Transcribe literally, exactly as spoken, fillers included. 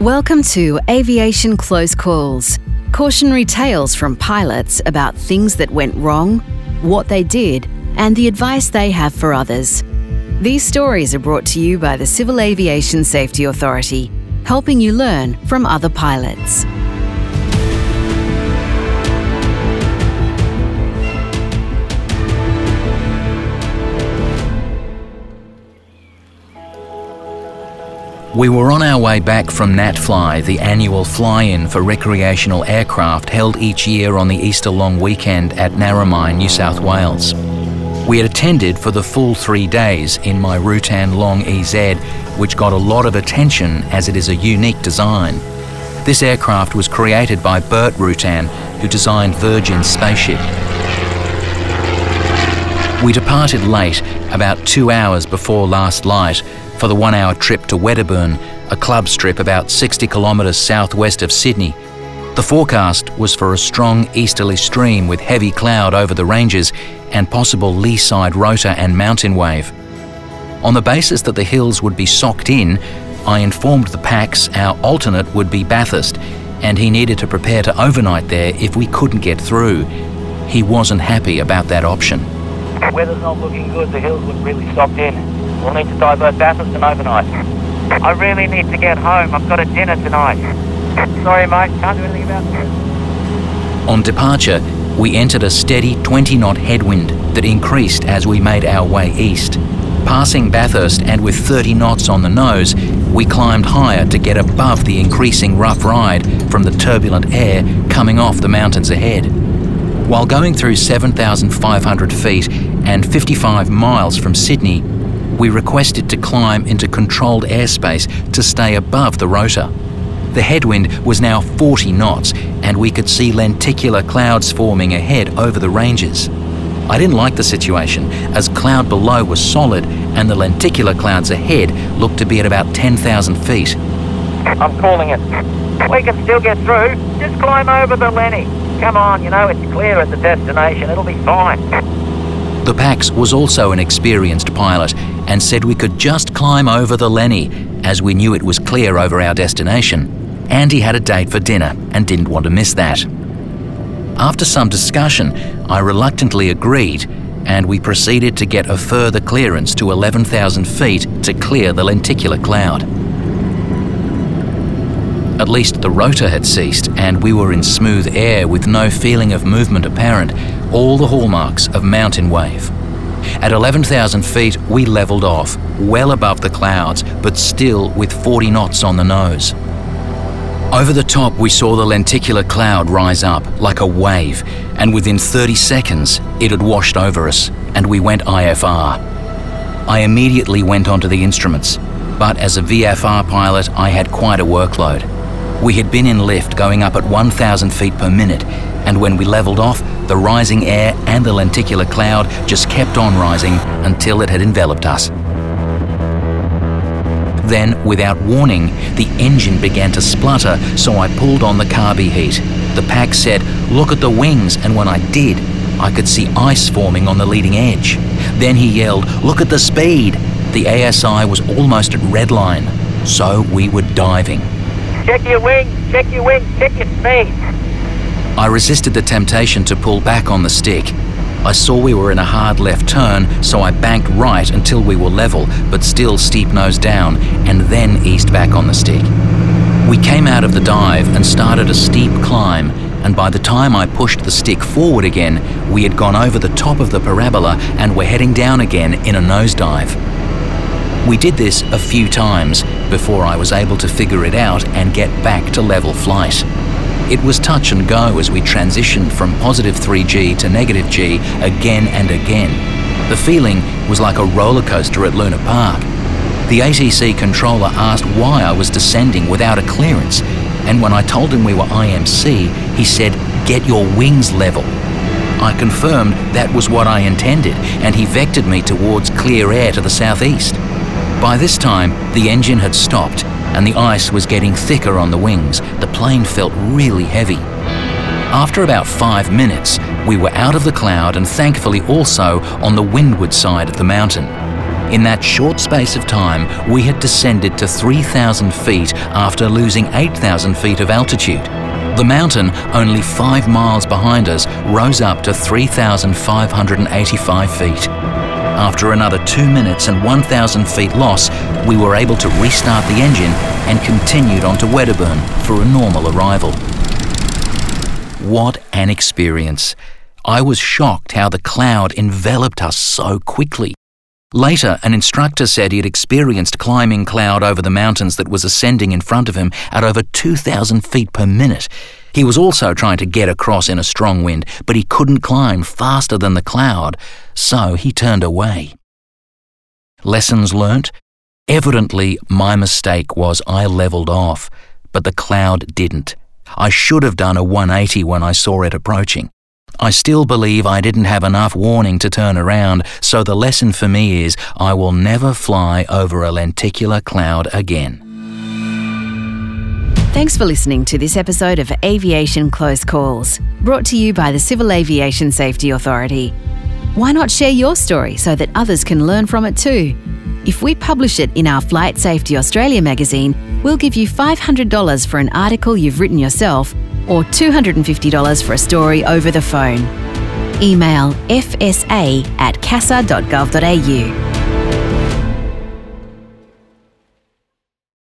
Welcome to Aviation Close Calls, cautionary tales from pilots about things that went wrong, what they did, and the advice they have for others. These stories are brought to you by the Civil Aviation Safety Authority, helping you learn from other pilots. We were on our way back from Natfly, the annual fly-in for recreational aircraft held each year on the Easter long weekend at Narromine, New South Wales. We had attended for the full three days in my Rutan Long E Z, which got a lot of attention as it is a unique design. This aircraft was created by Burt Rutan, who designed Virgin's spaceship. We departed late, about two hours before last light, for the one-hour trip to Wedderburn, a club strip about sixty kilometres southwest of Sydney. The forecast was for a strong easterly stream with heavy cloud over the ranges and possible lee-side rotor and mountain wave. On the basis that the hills would be socked in, I informed the Pax our alternate would be Bathurst, and he needed to prepare to overnight there if we couldn't get through. He wasn't happy about that option. The weather's not looking good, the hills look really socked in. We'll need to divert Bathurst and overnight. I really need to get home. I've got a dinner tonight. Sorry, mate. Can't do anything about it. On departure, we entered a steady twenty knot headwind that increased as we made our way east. Passing Bathurst and with thirty knots on the nose, we climbed higher to get above the increasing rough ride from the turbulent air coming off the mountains ahead. While going through seven thousand five hundred feet and fifty-five miles from Sydney, we requested to climb into controlled airspace to stay above the rotor. The headwind was now forty knots and we could see lenticular clouds forming ahead over the ranges. I didn't like the situation, as cloud below was solid and the lenticular clouds ahead looked to be at about ten thousand feet. I'm calling it. We can still get through. Just climb over the Lenny. Come on, you know, it's clear at the destination. It'll be fine. The Pax was also an experienced pilot and said we could just climb over the Lenny, as we knew it was clear over our destination. Andy had a date for dinner and didn't want to miss that. After some discussion, I reluctantly agreed, and we proceeded to get a further clearance to eleven thousand feet to clear the lenticular cloud. At least the rotor had ceased and we were in smooth air with no feeling of movement apparent, all the hallmarks of mountain wave. At eleven thousand feet, we levelled off, well above the clouds, but still with forty knots on the nose. Over the top, we saw the lenticular cloud rise up like a wave, and within thirty seconds, it had washed over us, and we went I F R. I immediately went onto the instruments, but as a V F R pilot, I had quite a workload. We had been in lift going up at one thousand feet per minute, and when we levelled off, the rising air and the lenticular cloud just kept on rising until it had enveloped us. Then, without warning, the engine began to splutter, so I pulled on the carby heat. The Pack said, "Look at the wings," and when I did, I could see ice forming on the leading edge. Then he yelled, "Look at the speed!" The A S I was almost at redline, so we were diving. Check your wings, check your wings, check your speed. I resisted the temptation to pull back on the stick. I saw we were in a hard left turn, so I banked right until we were level, but still steep nose down, and then eased back on the stick. We came out of the dive and started a steep climb, and by the time I pushed the stick forward again, we had gone over the top of the parabola and were heading down again in a nosedive. We did this a few times before I was able to figure it out and get back to level flight. It was touch and go as we transitioned from positive three G to negative G again and again. The feeling was like a roller coaster at Luna Park. The A T C controller asked why I was descending without a clearance, and when I told him we were I M C, he said, "Get your wings level." I confirmed that was what I intended, and he vectored me towards clear air to the southeast. By this time, the engine had stopped and the ice was getting thicker on the wings. The plane felt really heavy. After about five minutes, we were out of the cloud and thankfully also on the windward side of the mountain. In that short space of time, we had descended to three thousand feet after losing eight thousand feet of altitude. The mountain, only five miles behind us, rose up to three thousand five hundred eighty-five feet. After another two minutes and one thousand feet loss, we were able to restart the engine and continued on to Wedderburn for a normal arrival. What an experience. I was shocked how the cloud enveloped us so quickly. Later, an instructor said he had experienced climbing cloud over the mountains that was ascending in front of him at over two thousand feet per minute. He was also trying to get across in a strong wind, but he couldn't climb faster than the cloud, so he turned away. Lessons learnt? Evidently, my mistake was I levelled off, but the cloud didn't. I should have done a one eighty when I saw it approaching. I still believe I didn't have enough warning to turn around, so the lesson for me is I will never fly over a lenticular cloud again. Thanks for listening to this episode of Aviation Close Calls, brought to you by the Civil Aviation Safety Authority. Why not share your story so that others can learn from it too? If we publish it in our Flight Safety Australia magazine, we'll give you five hundred dollars for an article you've written yourself, or two hundred fifty dollars for a story over the phone. Email fsa at casa dot gov dot a u.